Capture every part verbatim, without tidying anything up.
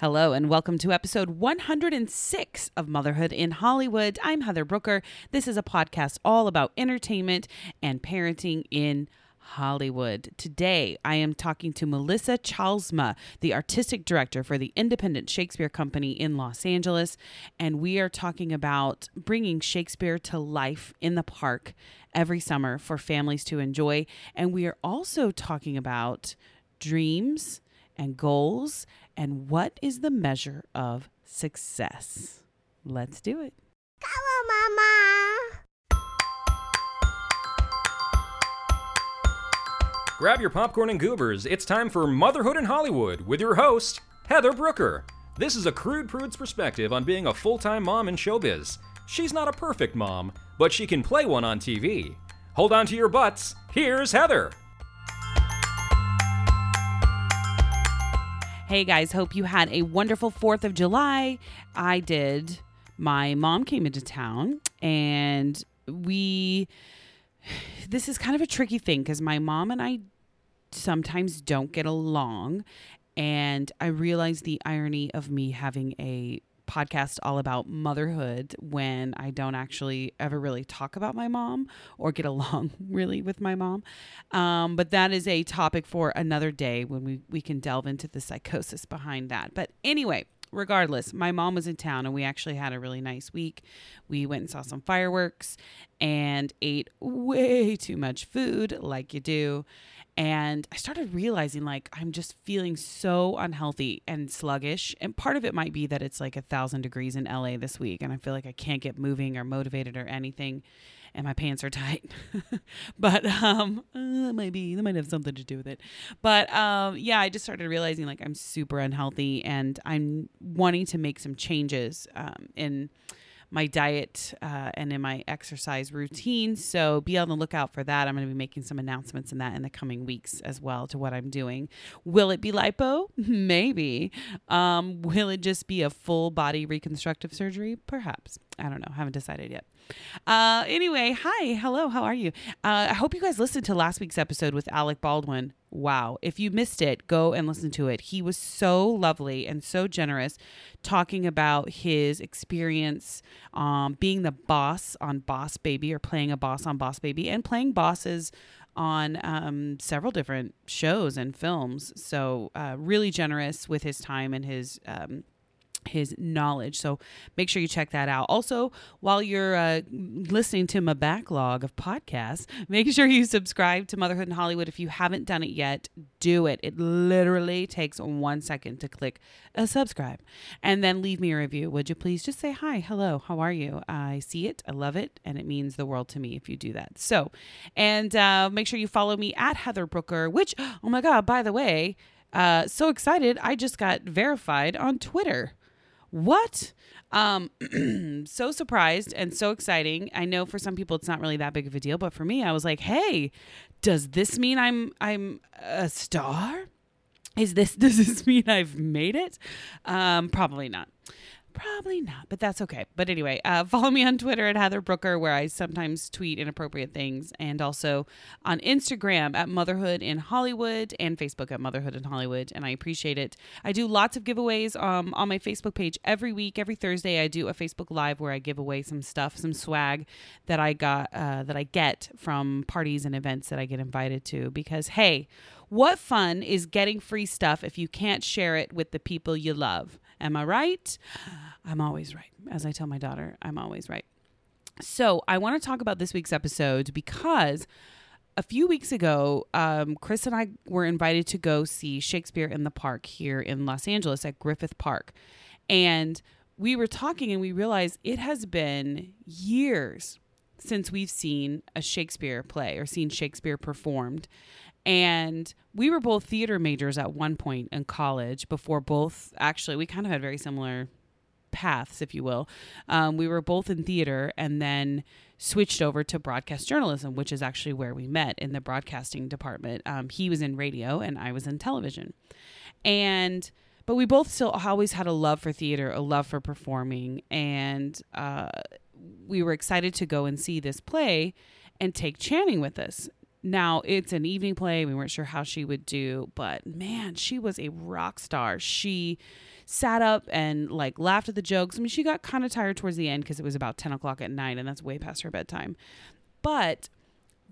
Hello and welcome to episode one hundred six of Motherhood in Hollywood. I'm Heather Brooker. This is a podcast all about entertainment and parenting in Hollywood. Today, I am talking to Melissa Chalsma, the artistic director for the Independent Shakespeare Company in Los Angeles, and we are talking about bringing Shakespeare to life in the park every summer for families to enjoy. And we are also talking about dreams and goals and what is the measure of success. Let's do it. Come on, Mama. Grab your popcorn and goobers. It's time for Motherhood in Hollywood with your host, Heather Brooker. This is a crude prude's perspective on being a full-time mom in showbiz. She's not a perfect mom, but she can play one on T V. Hold on to your butts. Here's Heather. Hey guys, hope you had a wonderful fourth of July. I did. My mom came into town and we... This is kind of a tricky thing because my mom and I sometimes don't get along, and I realize the irony of me having a podcast all about motherhood when I don't actually ever really talk about my mom or get along really with my mom. Um, but that is a topic for another day when we, we can delve into the psychosis behind that. But anyway, regardless, my mom was in town and we actually had a really nice week. We went and saw some fireworks and ate way too much food like you do. And I started realizing like I'm just feeling so unhealthy and sluggish. And part of it might be that it's like a thousand degrees in L A this week. And I feel like I can't get moving or motivated or anything. And my pants are tight. but um, uh, maybe that might have something to do with it. But um, yeah, I just started realizing like I'm super unhealthy and I'm wanting to make some changes um, in my diet uh, and in my exercise routine. So be on the lookout for that. I'm going to be making some announcements in that in the coming weeks as well to what I'm doing. Will it be lipo? Maybe. Um, will it just be a full body reconstructive surgery? Perhaps. I don't know. Haven't decided yet. Uh, anyway, hi, hello, how are you? Uh, I hope you guys listened to last week's episode with Alec Baldwin. Wow. If you missed it, go and listen to it. He was so lovely and so generous talking about his experience um, being the boss on Boss Baby or playing a boss on Boss Baby and playing bosses on um, several different shows and films. So uh, really generous with his time and his um his knowledge. So make sure you check that out. Also, while you're uh, listening to my backlog of podcasts, make sure you subscribe to Motherhood in Hollywood. If you haven't done it yet, do it. It literally takes one second to click a subscribe and then leave me a review. Would you please just say, hi, hello, how are you? I see it. I love it. And it means the world to me if you do that. So, and uh, make sure you follow me at Heather Brooker, which, oh my God, by the way, uh, so excited. I just got verified on Twitter. What? Um, so surprised and so exciting. I know for some people it's not really that big of a deal, but for me, I was like, hey, does this mean I'm I'm a star? Is this does this mean I've made it? Um, probably not. Probably not, but that's okay. But anyway, uh, follow me on Twitter at Heather Brooker, where I sometimes tweet inappropriate things, and also on Instagram at Motherhood in Hollywood and Facebook at Motherhood in Hollywood. And I appreciate it. I do lots of giveaways um, on my Facebook page every week. Every Thursday, I do a Facebook Live where I give away some stuff, some swag that I got, uh, that I get from parties and events that I get invited to. Because hey, what fun is getting free stuff if you can't share it with the people you love? Am I right? I'm always right. As I tell my daughter, I'm always right. So I want to talk about this week's episode because a few weeks ago, um, Chris and I were invited to go see Shakespeare in the Park here in Los Angeles at Griffith Park. And we were talking and we realized it has been years since we've seen a Shakespeare play or seen Shakespeare performed. And we were both theater majors at one point in college before both, actually, we kind of had very similar paths, if you will. Um, we were both in theater and then switched over to broadcast journalism, which is actually where we met in the broadcasting department. Um, he was in radio and I was in television. And but we both still always had a love for theater, a love for performing. And uh, we were excited to go and see this play and take Channing with us. Now, it's an evening play. We weren't sure how she would do, but man, she was a rock star. She sat up and like laughed at the jokes. I mean, she got kind of tired towards the end because it was about ten o'clock at night, and that's way past her bedtime. But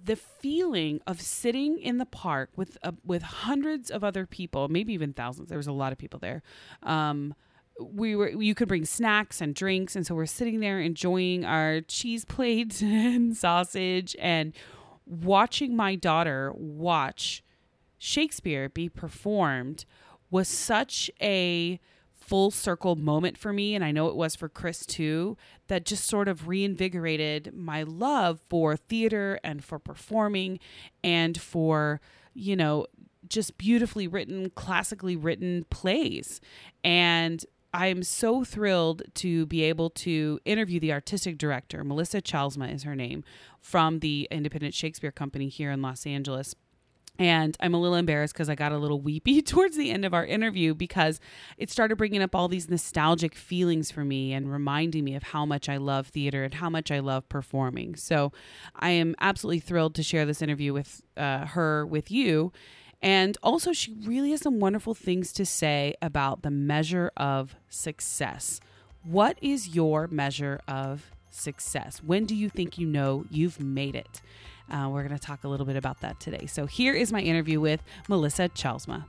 the feeling of sitting in the park with uh, with hundreds of other people, maybe even thousands. There was a lot of people there. Um, we were you could bring snacks and drinks, and so we're sitting there enjoying our cheese plates and sausage and watching my daughter watch Shakespeare be performed was such a full circle moment for me, and I know it was for Chris too, that just sort of reinvigorated my love for theater and for performing and for, you know, just beautifully written, classically written plays. And I'm so thrilled to be able to interview the artistic director, Melissa Chalsma is her name, from the Independent Shakespeare Company here in Los Angeles. And I'm a little embarrassed because I got a little weepy towards the end of our interview because it started bringing up all these nostalgic feelings for me and reminding me of how much I love theater and how much I love performing. So I am absolutely thrilled to share this interview with uh, her with you. And also, she really has some wonderful things to say about the measure of success. What is your measure of success? When do you think you know you've made it? Uh, we're going to talk a little bit about that today. So here is my interview with Melissa Chalsma.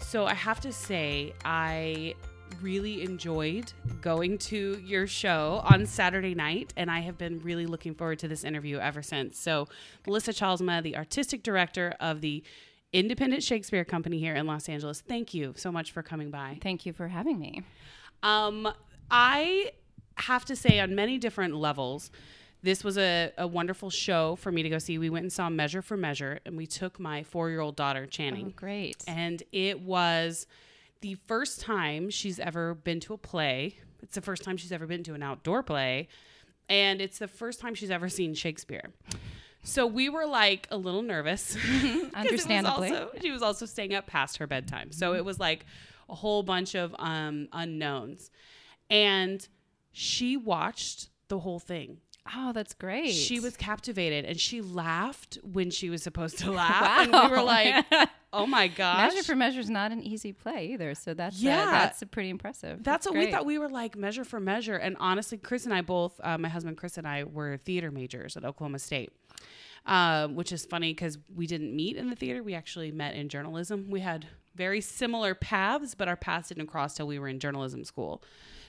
So I have to say, I really enjoyed going to your show on Saturday night, and I have been really looking forward to this interview ever since. So Melissa Chalsma, the artistic director of the Independent Shakespeare Company here in Los Angeles, thank you so much for coming by. Thank you for having me. Um, I have to say, on many different levels, this was a, a wonderful show for me to go see. We went and saw Measure for Measure, and we took my four-year-old daughter, Channing. Oh, great. And it was the first time she's ever been to a play. It's the first time she's ever been to an outdoor play. And it's the first time she's ever seen Shakespeare. So we were like a little nervous. Understandably. It was also, she was also staying up past her bedtime. So it was like a whole bunch of um, unknowns. And she watched the whole thing. Oh, that's great. She was captivated, and she laughed when she was supposed to laugh. Wow. And we were like, oh my gosh. Measure for Measure is not an easy play either. So that's yeah. a, that's a pretty impressive. That's, that's what great. We thought. We were like, Measure for Measure. And honestly, Chris and I both, uh, my husband Chris and I were theater majors at Oklahoma State. Uh, which is funny because we didn't meet in the theater. We actually met in journalism. We had very similar paths, but our paths didn't cross till we were in journalism school.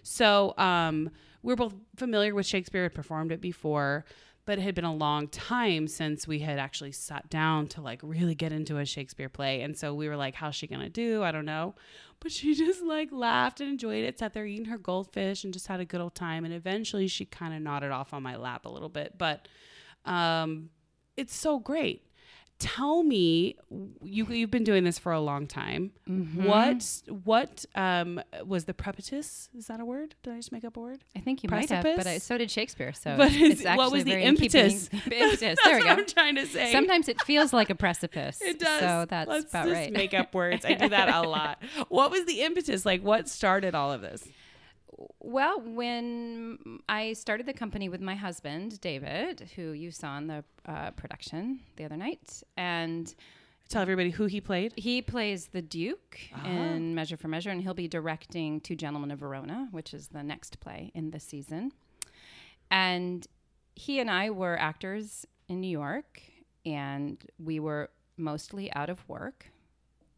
So um, we were both familiar with Shakespeare, had performed it before, but it had been a long time since we had actually sat down to like really get into a Shakespeare play. And so we were like, how's she going to do? I don't know. But she just like laughed and enjoyed it, sat there eating her goldfish and just had a good old time. And eventually she kind of nodded off on my lap a little bit, but um, it's so great. Tell me, you, you've been doing this for a long time. Mm-hmm. What what um, was the prepitus? Is that a word? Did I just make up a word? I think you Precipice? might have, but I, so did Shakespeare. So but it's, it's actually what was the impetus? Keeping, impetus. That's there we what go. I'm trying to say. Sometimes it feels like a precipice. It does. So that's Let's about just right. Make up words. I do that a lot. What was the impetus? Like, what started all of this? Well, when I started the company with my husband, David, who you saw in the uh, production the other night, and tell everybody who he played. He plays the Duke uh-huh. in Measure for Measure, and he'll be directing Two Gentlemen of Verona, which is the next play in the season. And he and I were actors in New York, and we were mostly out of work.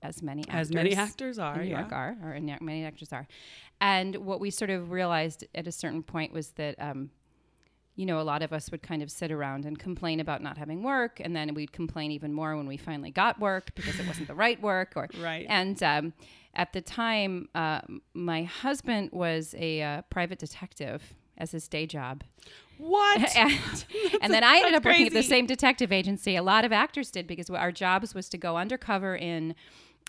As many actors, as many actors are, in New yeah. York are, or in New York, many actors are, and what we sort of realized at a certain point was that, um, you know, a lot of us would kind of sit around and complain about not having work, and then we'd complain even more when we finally got work because it wasn't the right work, or right. And um, at the time, uh, my husband was a uh, private detective as his day job. What? and, and then I ended up working crazy. at the same detective agency. A lot of actors did because our jobs was to go undercover in.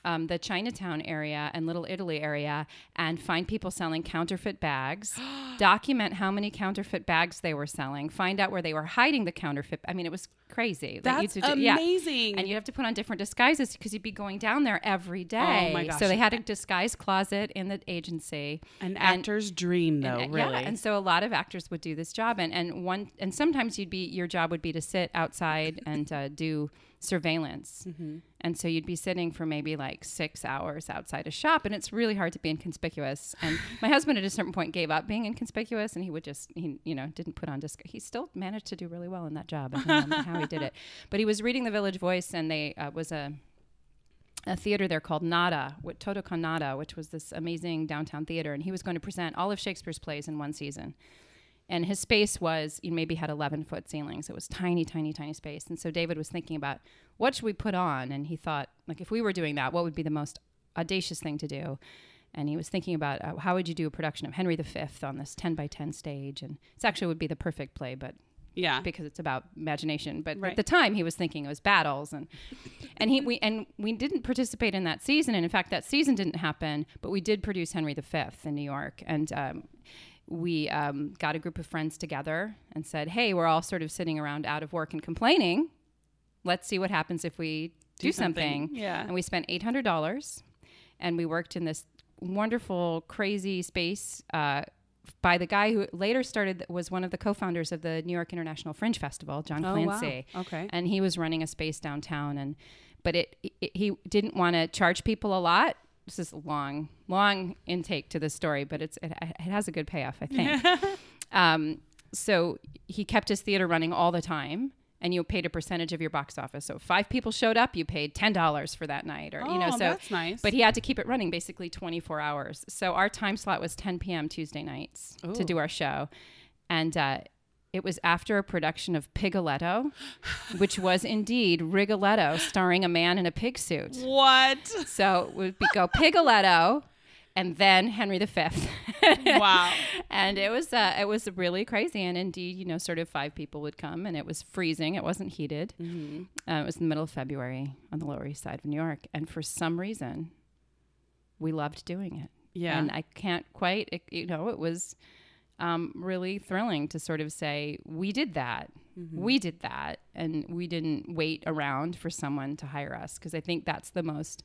Um, the Chinatown area and Little Italy area and find people selling counterfeit bags, document how many counterfeit bags they were selling, find out where they were hiding the counterfeit. I mean, it was crazy. That's like do, amazing. Yeah. And you'd have to put on different disguises because you'd be going down there every day. Oh my gosh. So they had a disguise closet in the agency. An and, actor's dream though, and, really. Yeah, and so a lot of actors would do this job. And, and, one, and sometimes you'd be your job would be to sit outside and uh, do surveillance. Mm-hmm. And so you'd be sitting for maybe like six hours outside a shop, and it's really hard to be inconspicuous. And my husband at a certain point gave up being inconspicuous, and he would just, he, you know, didn't put on disc. He still managed to do really well in that job. I don't know how he did it. But he was reading the Village Voice, and they uh, was a, a theater there called Nada, with Totokan Nada, which was this amazing downtown theater. And he was going to present all of Shakespeare's plays in one season. And his space was, you maybe had eleven-foot ceilings. It was tiny, tiny, tiny space. And so David was thinking about, what should we put on? And he thought, like, if we were doing that, what would be the most audacious thing to do? And he was thinking about, uh, how would you do a production of Henry the Fifth on this ten by ten stage? And it actually would be the perfect play, but yeah, because it's about imagination. But right. at the time, he was thinking it was battles. And and he we and we didn't participate in that season. And in fact, that season didn't happen, but we did produce Henry the Fifth in New York. And um we um, got a group of friends together and said, hey, we're all sort of sitting around out of work and complaining. Let's see what happens if we do, do something. something. Yeah. And we spent eight hundred dollars, and we worked in this wonderful, crazy space uh, by the guy who later started, was one of the co-founders of the New York International Fringe Festival, John oh, Clancy. Wow. Okay. And he was running a space downtown, and but it, it he didn't want to charge people a lot. This is a long, long intake to this story, but it's it, it has a good payoff, I think. um, so he kept his theater running all the time, and you paid a percentage of your box office. So if five people showed up, you paid ten dollars for that night. Or, oh, you know, so, that's nice. But he had to keep it running basically twenty-four hours. So our time slot was ten p.m. Tuesday nights Ooh. To do our show. And uh, it was after a production of Pigoletto, which was indeed Rigoletto, starring a man in a pig suit. What? So we'd go Pigoletto, and then Henry the Fifth. Wow. And it was uh, it was really crazy. And indeed, you know, sort of five people would come, and it was freezing. It wasn't heated. Mm-hmm. Uh, it was in the middle of February on the Lower East Side of New York. And for some reason, we loved doing it. Yeah. And I can't quite, it, you know, it was... Um, really thrilling to sort of say, we did that. Mm-hmm. We did that. And we didn't wait around for someone to hire us, because I think that's the most,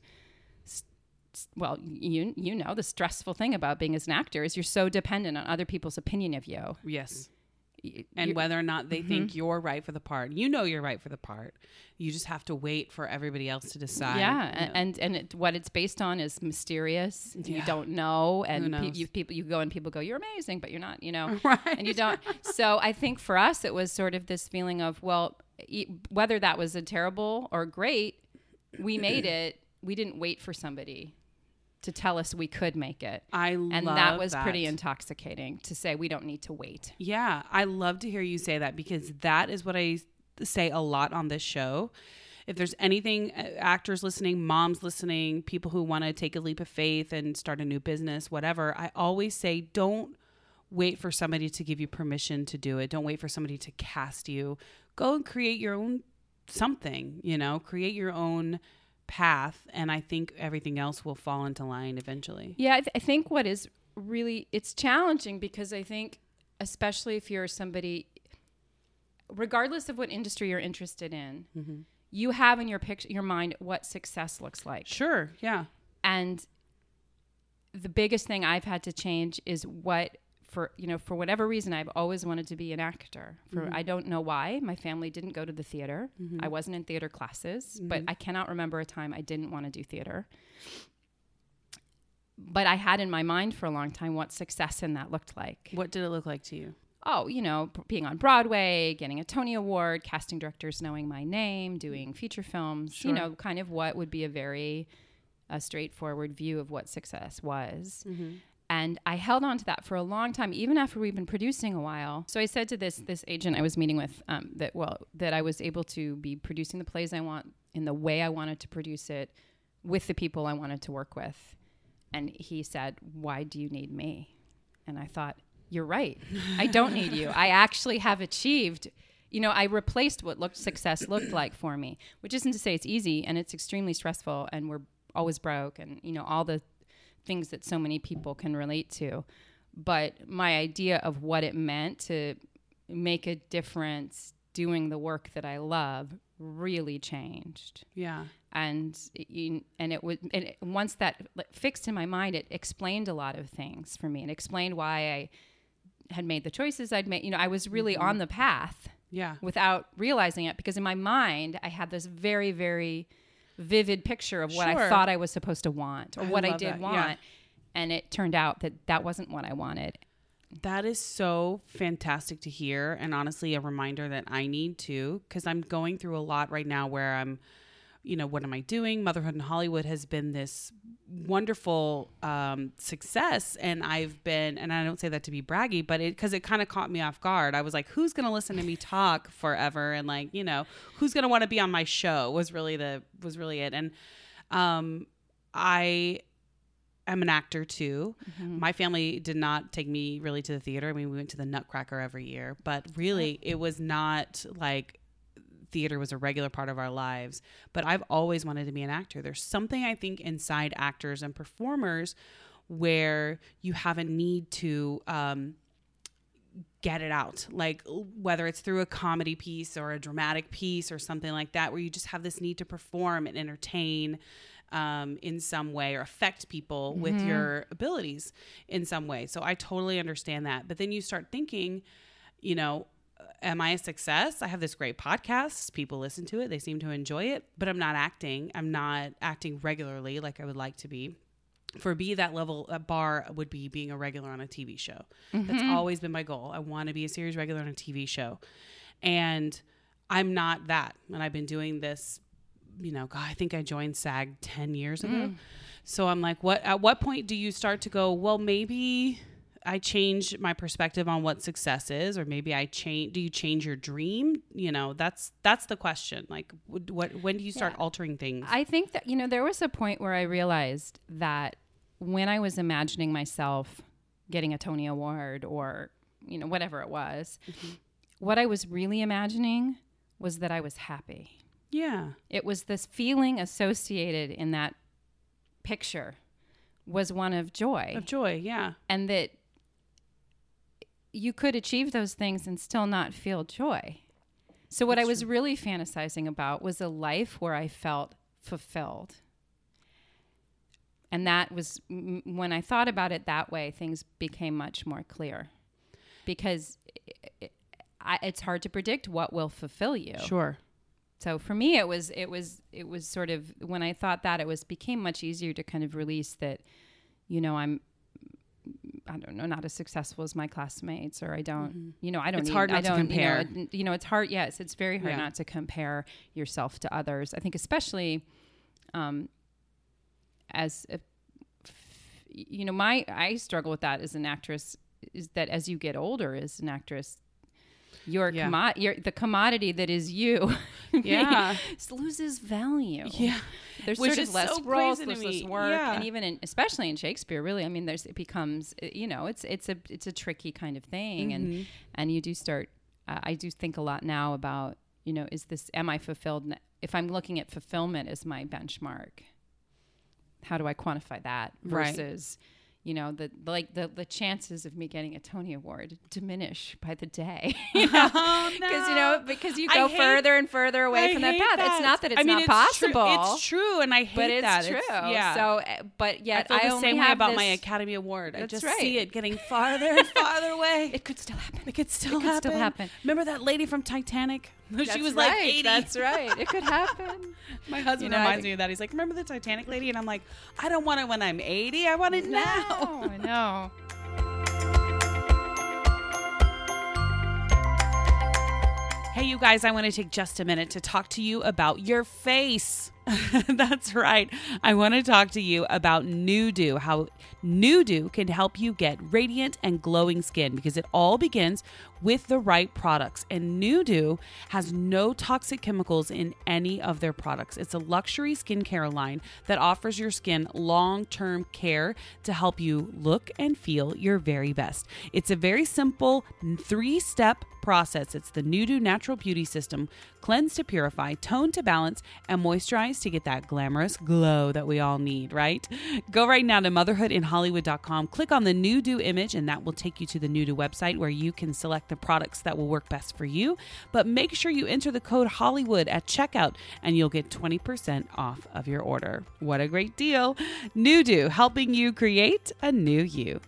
st- st- well, you you know, the stressful thing about being as an actor is you're so dependent on other people's opinion of you. Yes. Y- and whether or not they mm-hmm. think you're right for the part. You know you're right for the part. You just have to wait for everybody else to decide. Yeah. You know. And and it, what it's based on is mysterious. Yeah. You don't know. And pe- you, people, you go and people go, you're amazing, but you're not, you know. Right. And you don't. So I think for us, it was sort of this feeling of, well, e- whether that was a terrible or great, we made it. We didn't wait for somebody to tell us we could make it. I love that. And that was that. Pretty intoxicating to say we don't need to wait. Yeah, I love to hear you say that, because that is what I say a lot on this show. If there's anything, actors listening, moms listening, people who want to take a leap of faith and start a new business, whatever, I always say don't wait for somebody to give you permission to do it. Don't wait for somebody to cast you. Go and create your own something, you know, create your own path, and I think everything else will fall into line eventually. Yeah, I, th- I think what is really, it's challenging, because I think especially if you're somebody, regardless of what industry you're interested in, mm-hmm. you have in your picture, your mind, what success looks like. Sure, yeah. And the biggest thing I've had to change is what, for you know, for whatever reason, I've always wanted to be an actor. For mm-hmm. I don't know why. My family didn't go to the theater. Mm-hmm. I wasn't in theater classes, mm-hmm. but I cannot remember a time I didn't want to do theater. But I had in my mind for a long time what success in that looked like. What did it look like to you? Oh, you know, being on Broadway, getting a Tony Award, casting directors knowing my name, doing feature films, sure. you know, kind of what would be a very uh, straightforward view of what success was. Mm-hmm. And I held on to that for a long time, even after we've been producing a while. So I said to this this agent I was meeting with um, that, well, that I was able to be producing the plays I want in the way I wanted to produce it with the people I wanted to work with. And he said, why do you need me? And I thought, you're right. I don't need you. I actually have achieved, you know, I replaced what looked success looked like for me, which isn't to say it's easy, and it's extremely stressful, and we're always broke, and, you know, all the things that so many people can relate to. But my idea of what it meant to make a difference doing the work that I love really changed. Yeah. And it, and it was, and it, once that fixed in my mind, it explained a lot of things for me. It explained why I had made the choices I'd made. You know, I was really mm-hmm. on the path. yeah, without realizing it, because in my mind I had this very, very vivid picture of what sure. I thought I was supposed to want, or I what I did that. want. Yeah. And it turned out that that wasn't what I wanted. That is so fantastic to hear. And honestly, a reminder that I need to, because I'm going through a lot right now where I'm, you know, what am I doing? Motherhood in Hollywood has been this wonderful um, success. And I've been, and I don't say that to be braggy, but it, because it kind of caught me off guard. I was like, who's going to listen to me talk forever? And like, you know, who's going to want to be on my show was really the, was really it. And um, I... I'm an actor too. Mm-hmm. My family did not take me really to the theater. I mean, we went to the Nutcracker every year, but really it was not like theater was a regular part of our lives, but I've always wanted to be an actor. There's something I think inside actors and performers where you have a need to, um, get it out, like whether it's through a comedy piece or a dramatic piece or something like that, where you just have this need to perform and entertain um, in some way, or affect people mm-hmm. with your abilities in some way. So I totally understand that. But then you start thinking, you know, am I a success? I have this great podcast. People listen to it. They seem to enjoy it, but I'm not acting. I'm not acting regularly like I would like to be. For me, that level, a bar would be being a regular on a T V show. Mm-hmm. That's always been my goal. I want to be a series regular on a T V show. And I'm not that. And I've been doing this, you know, God, I think I joined SAG ten years ago. Mm. So I'm like, what, at what point do you start to go, well, maybe I change my perspective on what success is, or maybe I change, do you change your dream? You know, that's, that's the question. Like what, what when do you start yeah. altering things? I think that, you know, there was a point where I realized that when I was imagining myself getting a Tony Award or, you know, whatever it was, mm-hmm. what I was really imagining was that I was happy. Yeah. It was this feeling associated in that picture was one of joy. Of joy. Yeah. And that, you could achieve those things and still not feel joy. So what That's I was true. really fantasizing about was a life where I felt fulfilled. And that was, m- when I thought about it that way, things became much more clear. Because it, it, I, it's hard to predict what will fulfill you. Sure. So for me, it was, it was, it was sort of, when I thought that, it was, became much easier to kind of release that, you know, I'm, I don't know, not as successful as my classmates, or I don't, mm-hmm. you know, I don't, it's need, hard not I don't, to compare. You know, it, you know, it's hard. Yes. It's very hard yeah. not to compare yourself to others. I think especially, um, as, if, you know, my, I struggle with that as an actress, is that as you get older as an actress, your, yeah. commo- your the commodity that is you yeah. loses value. Yeah. There's Which sort of less so roles, there's less work. Yeah. And even in, especially in Shakespeare, really, I mean, there's, it becomes, you know, it's, it's a, it's a tricky kind of thing. Mm-hmm. And, and you do start, uh, I do think a lot now about, you know, is this, am I fulfilled? If I'm looking at fulfillment as my benchmark, how do I quantify that versus, right. you know, the, like the, the chances of me getting a Tony Award diminish by the day, you know, because oh, no. you know, because you go hate, further and further away I from that path. That. It's not that it's I mean, not it's possible. True. It's true, and I hate but it's that. True. It's true. Yeah. So, but yet I feel the I same way about this, my Academy Award. I just right. see it getting farther and farther away. It could still happen. It could still it happen. Could still happen. Remember that lady from Titanic? That's she was right. like eighty. That's right. It could happen. My husband you know, reminds I, me of that. He's like, remember the Titanic lady? And I'm like, I don't want it when I'm eighty. I want it no, now. I know. Hey, you guys, I want to take just a minute to talk to you about your face. That's right. I want to talk to you about NuDo, how NuDo can help you get radiant and glowing skin, because it all begins with the right products. And NuDo has no toxic chemicals in any of their products. It's a luxury skincare line that offers your skin long-term care to help you look and feel your very best. It's a very simple three-step process. It's the NuDo Natural Beauty System: cleanse to purify, tone to balance, and moisturize to get that glamorous glow that we all need, right? Go right now to motherhood in hollywood dot com, click on the NuDo image, and that will take you to the NuDo website where you can select the products that will work best for you. But make sure you enter the code Hollywood at checkout and you'll get twenty percent off of your order. What a great deal. NuDo, helping you create a new you.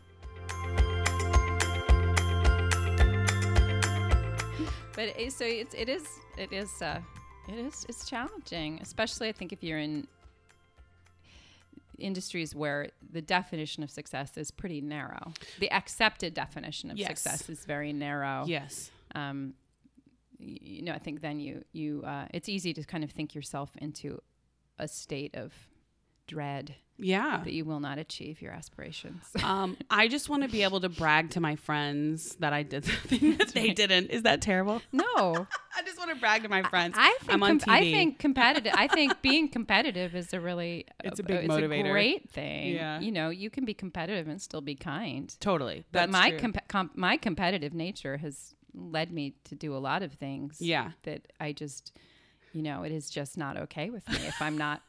But it, so it's it is it is uh, it is it's challenging, especially I think if you're in industries where the definition of success is pretty narrow. The accepted definition of yes. success is very narrow. Yes. Um, you know, I think then you you uh, it's easy to kind of think yourself into a state of dread. Yeah. That you will not achieve your aspirations. um, I just want to be able to brag to my friends that I did something that they didn't. Is that terrible? No. I just want to brag to my friends. I, I think I'm on com- T V. I think competitive. I think being competitive is a really, it's a big uh, it's motivator. It's a great thing. Yeah. You know, you can be competitive and still be kind. Totally. That's but my com- com- my competitive nature has led me to do a lot of things. Yeah. That I just, you know, it is just not okay with me if I'm not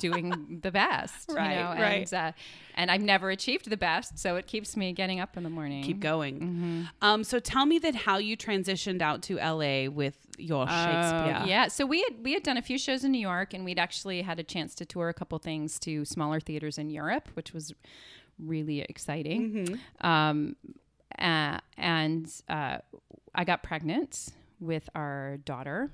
doing the best, right, you know, and, right. uh, and I've never achieved the best, so it keeps me getting up in the morning. Keep going. Mm-hmm. Um, so tell me that how you transitioned out to L A with your uh, Shakespeare. Yeah, so we had we had done a few shows in New York, and we'd actually had a chance to tour a couple things to smaller theaters in Europe, which was really exciting. Mm-hmm. Um, uh, and uh, I got pregnant with our daughter.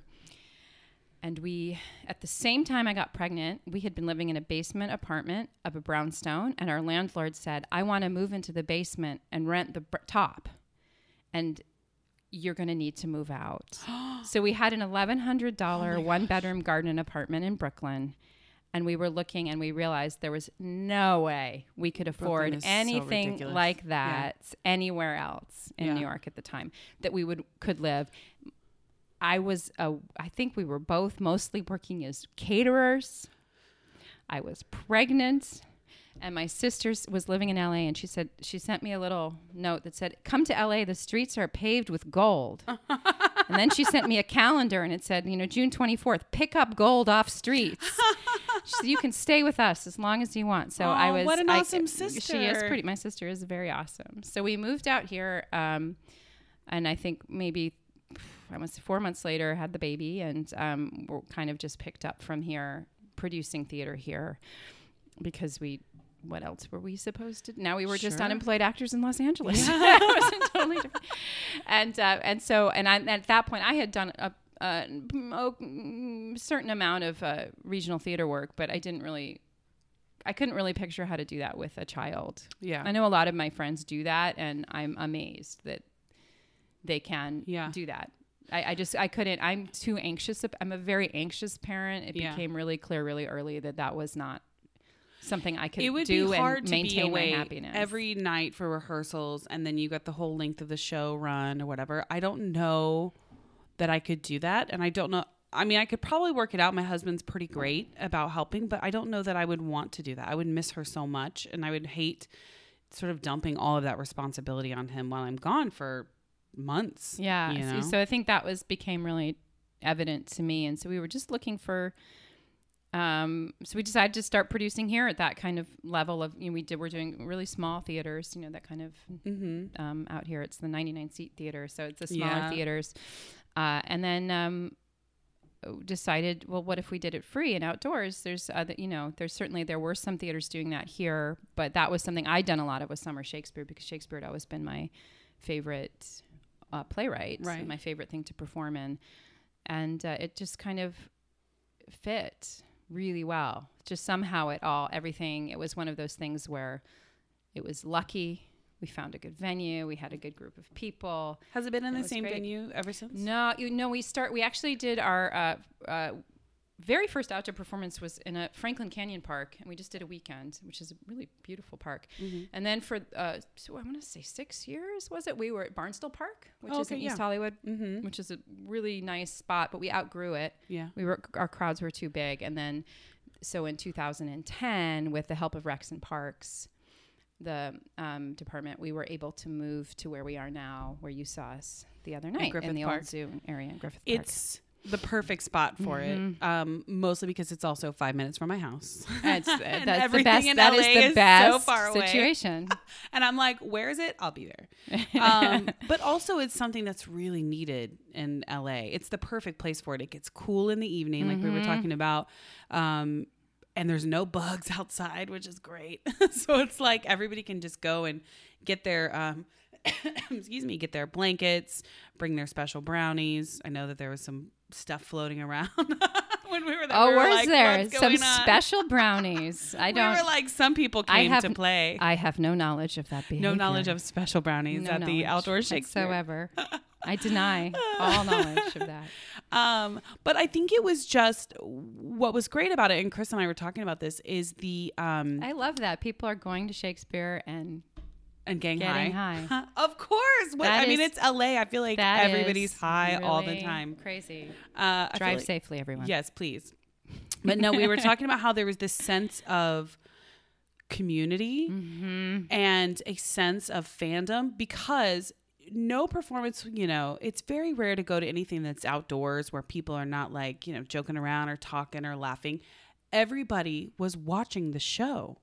And we, at the same time I got pregnant, we had been living in a basement apartment of a brownstone, and our landlord said, I want to move into the basement and rent the br- top, and you're going to need to move out. So we had an eleven hundred dollars oh one-bedroom garden apartment in Brooklyn, and we were looking, and we realized there was no way we could afford anything so like that yeah. anywhere else in yeah. New York at the time that we would could live. I was, a, I think we were both mostly working as caterers. I was pregnant, and my sister was living in L A, and she said, she sent me a little note that said, come to L A, the streets are paved with gold. And then she sent me a calendar, and it said, you know, June twenty-fourth, pick up gold off streets. She said, you can stay with us as long as you want. So oh, I was, what an I, awesome I, sister. She is pretty, my sister is very awesome. So we moved out here, um, and I think maybe I was four months later, had the baby, and um, we're kind of just picked up from here, producing theater here, because we, what else were we supposed to? Now we were sure. just unemployed actors in Los Angeles. Yeah. It wasn't totally different. And uh, and so and I, at that point, I had done a, a, a certain amount of uh, regional theater work, but I didn't really, I couldn't really picture how to do that with a child. Yeah, I know a lot of my friends do that, and I'm amazed that they can yeah. do that. I, I just, I couldn't, I'm too anxious. I'm a very anxious parent. It yeah. became really clear really early that that was not something I could do. It would do be hard to be away happiness. Every night for rehearsals, and then you got the whole length of the show run or whatever. I don't know that I could do that. And I don't know. I mean, I could probably work it out. My husband's pretty great about helping, but I don't know that I would want to do that. I would miss her so much, and I would hate sort of dumping all of that responsibility on him while I'm gone for months. Yeah. You know? so, so I think that was became really evident to me. And so we were just looking for, um, so we decided to start producing here at that kind of level of, you know, we did, we're doing really small theaters, you know, that kind of, mm-hmm. um, out here, it's the ninety-nine seat theater. So it's the smaller yeah. theaters. Uh, and then, um, decided, well, what if we did it free and outdoors? There's other, you know, there's certainly, there were some theaters doing that here, but that was something I'd done a lot of with summer Shakespeare, because Shakespeare had always been my favorite Uh, playwright, right. my favorite thing to perform in, and uh, it just kind of fit really well. Just somehow it all, everything. It was one of those things where it was lucky. We found a good venue. We had a good group of people. Has it been in it the same great. venue ever since? No, you know, we start. We actually did our uh, uh, very first outdoor performance was in a Franklin Canyon Park, and we just did a weekend, which is a really beautiful park. Mm-hmm. And then for uh, so I want to say six years was it? We were at Barnstall Park, which oh, is okay, in yeah. East Hollywood, mm-hmm. which is a really nice spot, but we outgrew it. Yeah, we were our crowds were too big, and then so in two thousand ten, with the help of Rex and Parks, the um, department, we were able to move to where we are now, where you saw us the other night in the Park. Old Zoo area in Griffith Park. It's the perfect spot for mm-hmm. it, um, mostly because it's also five minutes from my house. That's, that's and everything the best. In that L A is the is best so far situation. Away. And I'm like, where is it? I'll be there. Um, but also, it's something that's really needed in L A. It's the perfect place for it. It gets cool in the evening, mm-hmm. like we were talking about, um, and there's no bugs outside, which is great. So it's like everybody can just go and get their um, excuse me, get their blankets, bring their special brownies. I know that there was some stuff floating around when we were there. Oh, we were was like, there some on? special brownies? I don't. We were like, some people came have, to play. I have no knowledge of that behavior. No knowledge of special brownies no at the outdoor Shakespeare. Whatsoever. I deny all knowledge of that. Um, but I think it was just what was great about it, and Chris and I were talking about this, is the... Um, I love that. People are going to Shakespeare and... And gang getting high. high. Of course. What, I is, mean, it's L A. I feel like everybody's high really all the time. Crazy. Uh, Drive like, safely, everyone. Yes, please. But no, we were talking about how there was this sense of community mm-hmm. and a sense of fandom because... No performance, you know, it's very rare to go to anything that's outdoors where people are not like, you know, joking around or talking or laughing. Everybody was watching the show.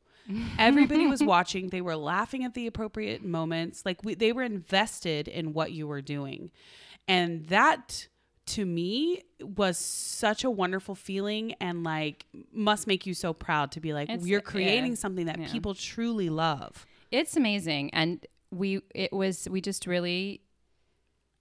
Everybody was watching. They were laughing at the appropriate moments. Like we, they were invested in what you were doing. And that to me was such a wonderful feeling and like must make you so proud to be like, it's, you're creating yeah. something that yeah. people truly love. It's amazing. And We, it was, we just really,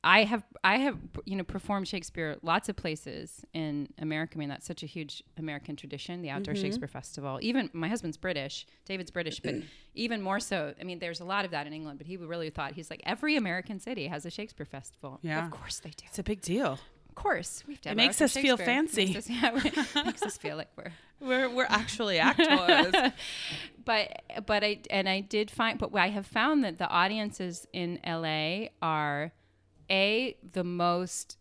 I have, I have, you know, performed Shakespeare lots of places in America. I mean, that's such a huge American tradition, the Outdoor mm-hmm. Shakespeare Festival. Even my husband's British, David's British, but even more so, I mean, there's a lot of that in England, but he really thought, he's like, every American city has a Shakespeare Festival. Yeah. Of course they do. It's a big deal. course we have to it, have makes it makes us feel fancy makes us feel like we're we're, we're actually actors but but I and I did find but I have found that the audiences in L A are a the most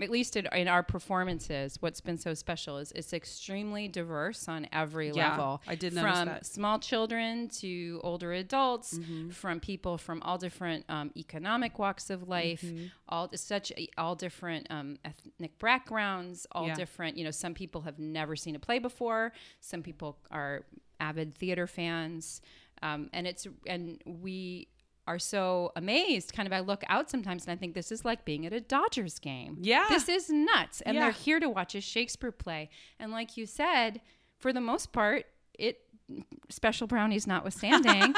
at least in, in our performances what's been so special is it's extremely diverse on every yeah, level. I did notice that. From small children to older adults, mm-hmm. from people from all different um, economic walks of life, mm-hmm. all such all different um, ethnic backgrounds, all yeah. different, you know, some people have never seen a play before, some people are avid theater fans, um, and it's and we are so amazed. Kind of, I look out sometimes and I think this is like being at a Dodgers game. Yeah. This is nuts. And yeah. they're here to watch a Shakespeare play. And like you said, for the most part, it special brownies notwithstanding,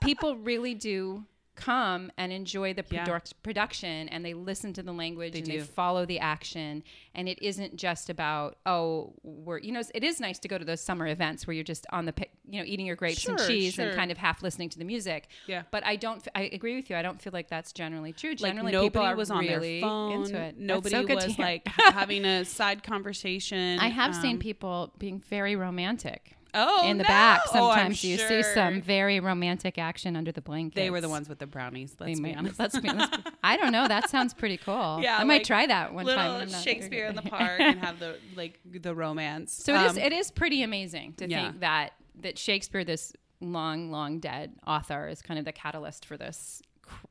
people really do come and enjoy the produ- yeah. production and they listen to the language they and do. They follow the action. And it isn't just about, oh, we're, you know, it is nice to go to those summer events where you're just on the, you know, eating your grapes sure, and cheese sure. and kind of half listening to the music. Yeah. But I don't, I agree with you. I don't feel like that's generally true. Generally, like people are was on really their phone. Into it. Nobody so was like having a side conversation. I have um, seen people being very romantic. Oh, in the no. back, sometimes oh, you sure. see some very romantic action under the blankets. They were the ones with the brownies. Let's be honest. Let's be honest. I don't know. That sounds pretty cool. Yeah, I like might try that one little time. Little Shakespeare in the park and have the like the romance. So um, it is. It is pretty amazing to yeah. think that that Shakespeare, this long, long dead author, is kind of the catalyst for this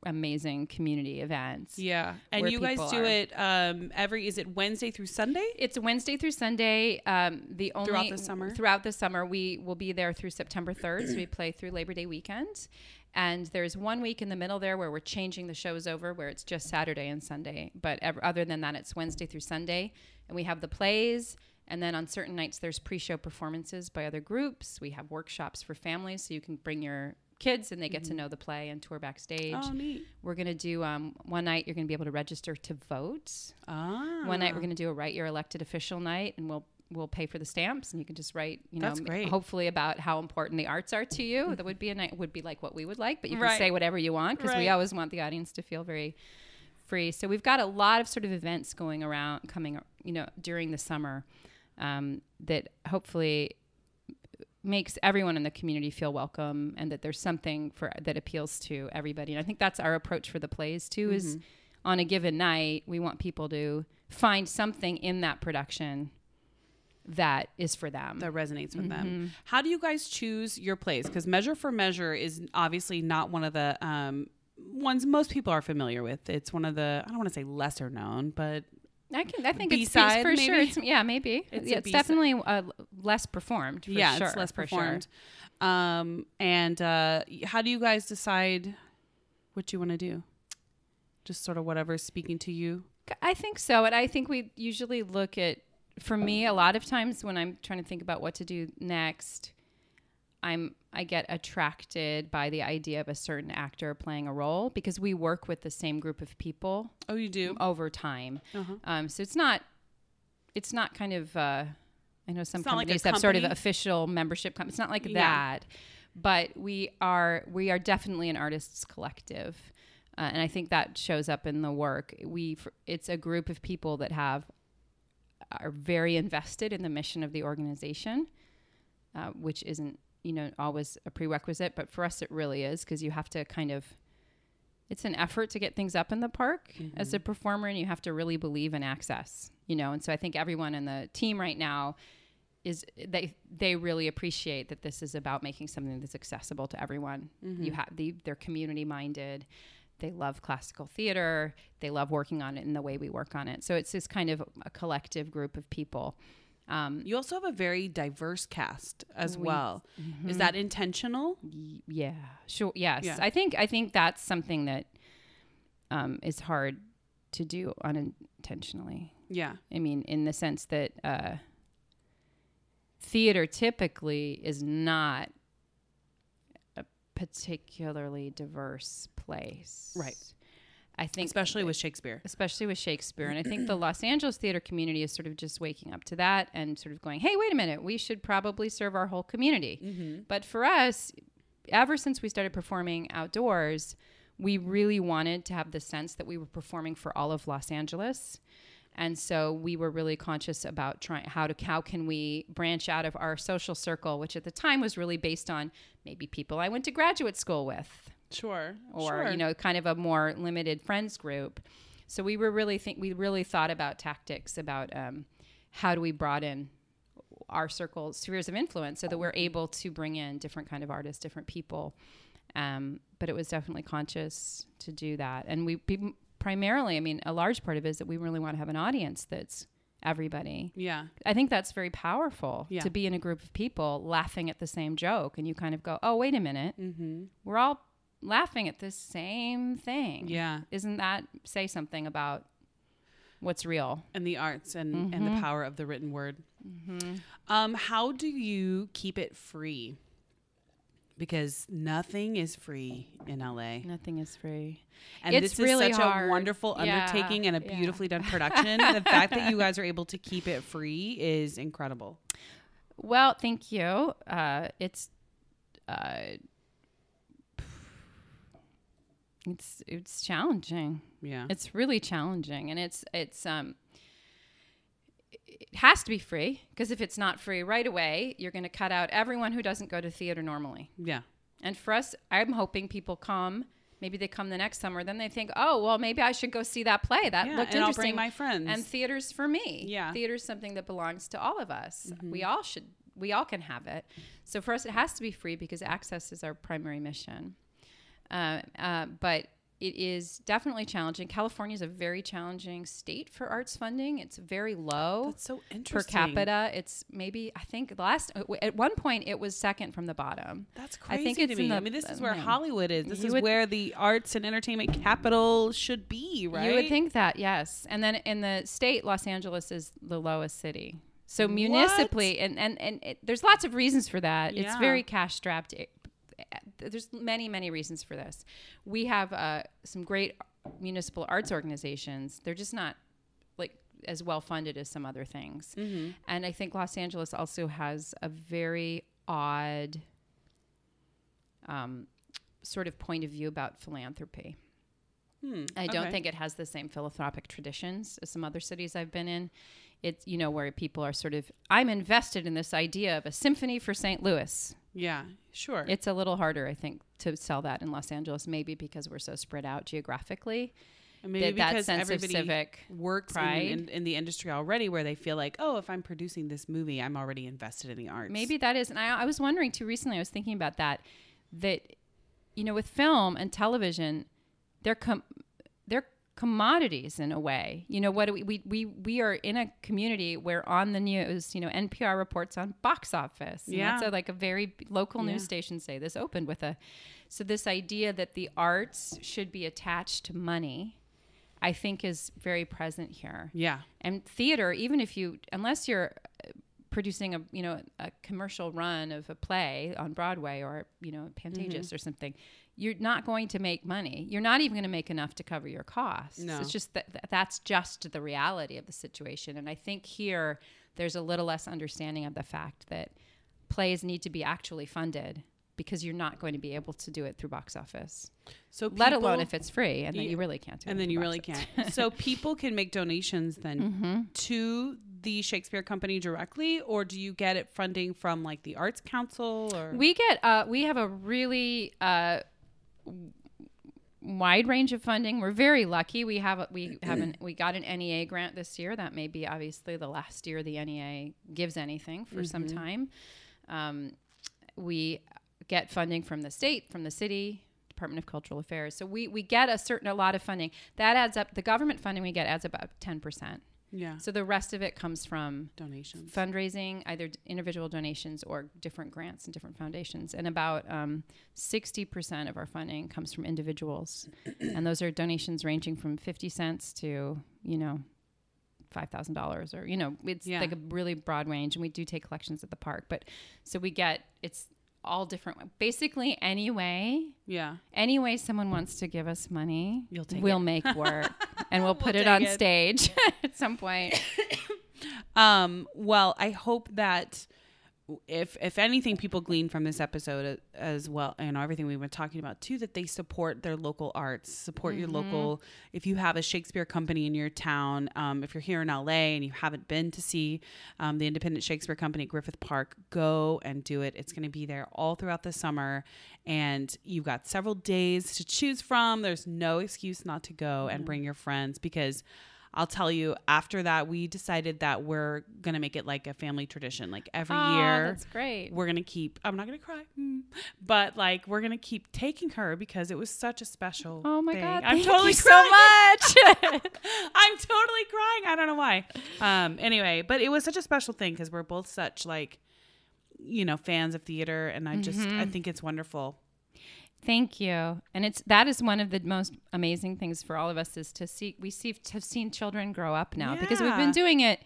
amazing community events. Yeah. And you guys do are. it um every is it Wednesday through Sunday? It's Wednesday through Sunday. Um the only throughout the summer. Throughout the summer we will be there through September third, so we play through Labor Day weekend. And there's one week in the middle there where we're changing the shows over where it's just Saturday and Sunday, but ever, other than that it's Wednesday through Sunday and we have the plays. And then on certain nights there's pre-show performances by other groups. We have workshops for families so you can bring your kids and they get mm-hmm. to know the play and tour backstage. Oh, neat. We're going to do um, one night you're going to be able to register to vote. Ah. One night we're going to do a write your elected official night and we'll we'll pay for the stamps and you can just write, you know, m- hopefully about how important the arts are to you. Mm-hmm. That would be a night would be like what we would like, but you can right. say whatever you want because right. we always want the audience to feel very free. So we've got a lot of sort of events going around coming, you know, during the summer um, that hopefully makes everyone in the community feel welcome and that there's something for that appeals to everybody. And I think that's our approach for the plays too, mm-hmm. is on a given night, we want people to find something in that production that is for them. That resonates with mm-hmm. them. How do you guys choose your plays? Because Measure for Measure is obviously not one of the um, ones most people are familiar with. It's one of the, I don't want to say lesser known, but I can. I think B-side, it's for maybe? sure. It's, yeah, maybe. It's, yeah, it's definitely uh, less performed. For yeah, sure, it's less performed. Sure. Um, and uh, how do you guys decide what you want to do? Just sort of whatever's speaking to you. I think so, and I think we usually look at. For me, a lot of times when I'm trying to think about what to do next, I'm I get attracted by the idea of a certain actor playing a role because we work with the same group of people. Oh, you do? Over time. Uh-huh. Um, so it's not it's not kind of uh, I know some companies like have sort of official membership. Com- it's not like yeah. that, but we are we are definitely an artists' collective. Uh, and I think that shows up in the work. We it's a group of people that have are very invested in the mission of the organization, uh, which isn't, you know, always a prerequisite, but for us it really is, because you have to kind of, it's an effort to get things up in the park mm-hmm. as a performer, and you have to really believe in access, you know. And so I think everyone in the team right now is they they really appreciate that this is about making something that's accessible to everyone. Mm-hmm. You have the, they're community minded. They love classical theater. They love working on it in the way we work on it. So it's this kind of a collective group of people. Um, you also have a very diverse cast as we, well. Mm-hmm. Is that intentional? Y- yeah, sure. Yes. Yeah. I think I think that's something that um, is hard to do unintentionally. Yeah. I mean, in the sense that uh, theater typically is not particularly diverse place. Right. I think especially with Shakespeare. Especially with Shakespeare. And I think the Los Angeles theater community is sort of just waking up to that and sort of going, hey, wait a minute, we should probably serve our whole community. Mm-hmm. But for us, ever since we started performing outdoors, we really wanted to have the sense that we were performing for all of Los Angeles. And so we were really conscious about trying how to how can we branch out of our social circle, which at the time was really based on maybe people I went to graduate school with, sure, or sure. you know, kind of a more limited friends group. So we were really think we really thought about tactics about um, how do we broaden our circles, spheres of influence, so that we're able to bring in different kind of artists, different people. Um, but it was definitely conscious to do that, and we. Be, Primarily, I mean, a large part of it is that we really want to have an audience that's everybody. Yeah. I think that's very powerful yeah. to be in a group of people laughing at the same joke. And you kind of go, oh, wait a minute. Mm-hmm. We're all laughing at the same thing. Yeah. Isn't that say something about what's real? And the arts and, mm-hmm. and the power of the written word. Mm-hmm. Um, how do you keep it free? Because nothing is free in L A. Nothing is free. And it's this is really such hard. a wonderful yeah. undertaking and a beautifully yeah. done production. The fact that you guys are able to keep it free is incredible. Well, thank you. Uh, it's uh, it's it's challenging. Yeah. It's really challenging, and it's it's um it has to be free, because if it's not free right away, you're going to cut out everyone who doesn't go to theater normally. Yeah. And for us, I'm hoping people come. Maybe they come the next summer. Then they think, oh, well, maybe I should go see that play. That yeah, looked and interesting. And I'll bring my friends. And theater's for me. Yeah. Theater's something that belongs to all of us. Mm-hmm. We all should. We all can have it. So for us, it has to be free because access is our primary mission. Uh, uh, but it is definitely challenging. California is a very challenging state for arts funding. It's very low. That's so interesting. Per capita. It's maybe, I think last, at one point it was second from the bottom. That's crazy I think it's to me. The, I mean, this is where uh, Hollywood is. This is would, where the arts and entertainment capital should be, right? You would think that, yes. And then in the state, Los Angeles is the lowest city. So what? municipally, and, and, and it, there's lots of reasons for that. Yeah. It's very cash-strapped. It, There's many, many reasons for this. We have uh, some great municipal arts organizations. They're just not like as well funded as some other things. Mm-hmm. And I think Los Angeles also has a very odd um, sort of point of view about philanthropy. Hmm, I don't okay. think it has the same philanthropic traditions as some other cities I've been in. It's, you know, where people are sort of, I'm invested in this idea of a symphony for Saint Louis. Yeah, sure. It's a little harder, I think, to sell that in Los Angeles, maybe because we're so spread out geographically. And maybe that, because that sense everybody of civic works pride. In, in, in the industry already, where they feel like, oh, if I'm producing this movie, I'm already invested in the arts. Maybe that is. And I, I was wondering, too, recently, I was thinking about that, that, you know, with film and television, they're com- they're commodities in a way. You know, what do we, we we we are in a community where on the news, you know, N P R reports on box office. And yeah, that's a, like a very local yeah. news station. Say this opened with a, so this idea that the arts should be attached to money, I think is very present here. Yeah, and theater, even if you unless you're producing a, you know, a commercial run of a play on Broadway or, you know, Pantages mm-hmm. or something, you're not going to make money. You're not even going to make enough to cover your costs. No. It's just that that's just the reality of the situation. And I think here there's a little less understanding of the fact that plays need to be actually funded, because you're not going to be able to do it through box office. So people, let alone if it's free, and then you really can't do it. And then you really can't. So people can make donations then mm-hmm. to the Shakespeare Company directly, or do you get it funding from like the Arts Council? Or we get uh, we have a really uh, wide range of funding. We're very lucky. We have we have an, we got an N E A grant this year. That may be obviously the last year the N E A gives anything for mm-hmm. some time. Um, we get funding from the state, from the city, Department of Cultural Affairs. So we, we get a certain a lot of funding. That adds up. The government funding we get adds up about ten percent. Yeah. So the rest of it comes from donations, fundraising, either individual donations or different grants and different foundations. And about um, sixty percent of our funding comes from individuals. And those are donations ranging from fifty cents to, you know, five thousand dollars, or, you know, it's yeah. like a really broad range. And we do take collections at the park. But so we get, it's all different, basically any way yeah any way someone wants to give us money, You'll take we'll it. make work and we'll put we'll it on it. stage at some point. Um well, I hope that if if anything people glean from this episode as well, and everything we've been talking about too, that they support their local arts, support mm-hmm. your local, if you have a Shakespeare Company in your town, um, if you're here in L A and you haven't been to see um, the Independent Shakespeare Company at Griffith Park, go and do it. It's going to be there all throughout the summer, and you've got several days to choose from. There's no excuse not to go mm-hmm. and bring your friends, because I'll tell you, after that, we decided that we're going to make it like a family tradition. Like every oh, year, that's great. We're going to keep, I'm not going to cry, but like, we're going to keep taking her, because it was such a special Oh my thing. God, I'm thank totally you crying. so much. I'm totally crying. I don't know why. Um, anyway, but it was such a special thing, because we're both such like, you know, fans of theater. And I mm-hmm. just, I think it's wonderful. Thank you. And it's that is one of the most amazing things for all of us, is to see we see have seen children grow up now yeah. because we've been doing it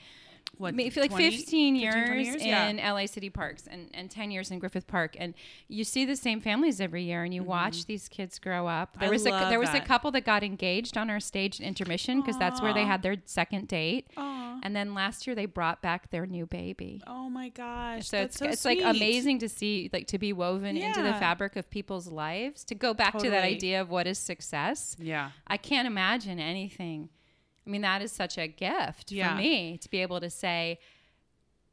what maybe like fifteen years yeah. in L A city parks, and, and ten years in Griffith Park, and you see the same families every year, and you mm-hmm. watch these kids grow up. There I was a, there was that. a couple that got engaged on our stage intermission, because that's where they had their second date. Aww. And then last year they brought back their new baby. Oh my gosh. So that's it's so it's sweet. Like amazing to see, like to be woven yeah. into the fabric of people's lives, to go back totally. to that idea of what is success. Yeah. I can't imagine anything. I mean, that is such a gift yeah. for me, to be able to say,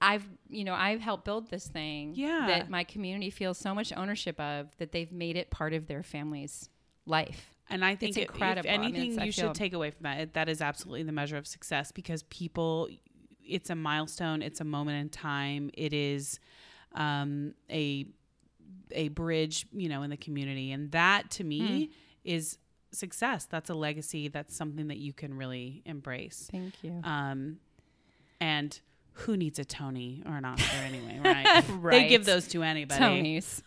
I've, you know, I've helped build this thing yeah. that my community feels so much ownership of, that they've made it part of their family's life. And I think it's it, incredible. If anything I mean, it's, you should take away from that, that is absolutely the measure of success, because people, it's a milestone. It's a moment in time. It is um, a, a bridge, you know, in the community. And that to me mm. is success. That's a legacy. That's something that you can really embrace. Thank you. Um, and who needs a Tony or an Oscar anyway, right? Right. They give those to anybody. Tonys.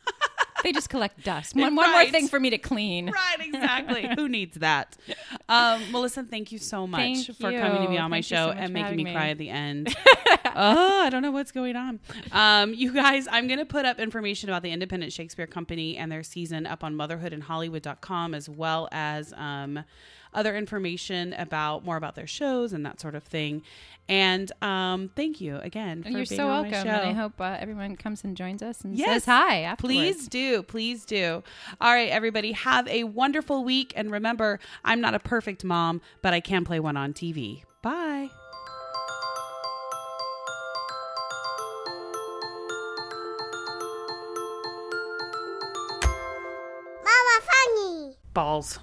They just collect dust. One, right. one more thing for me to clean. Right, exactly. Who needs that? Um, Melissa, thank you so much thank for you. coming to be on thank my show so and making me, me cry at the end. Oh, I don't know what's going on. Um, you guys, I'm going to put up information about the Independent Shakespeare Company and their season up on motherhood in hollywood dot com, as well as um, other information about more about their shows and that sort of thing. And um, thank you again for You're being so on welcome. My show. And I hope uh, everyone comes and joins us and yes, says hi afterwards. Please do. Please do. All right, everybody, have a wonderful week. And remember, I'm not a perfect mom, but I can play one on T V. Bye. Balls.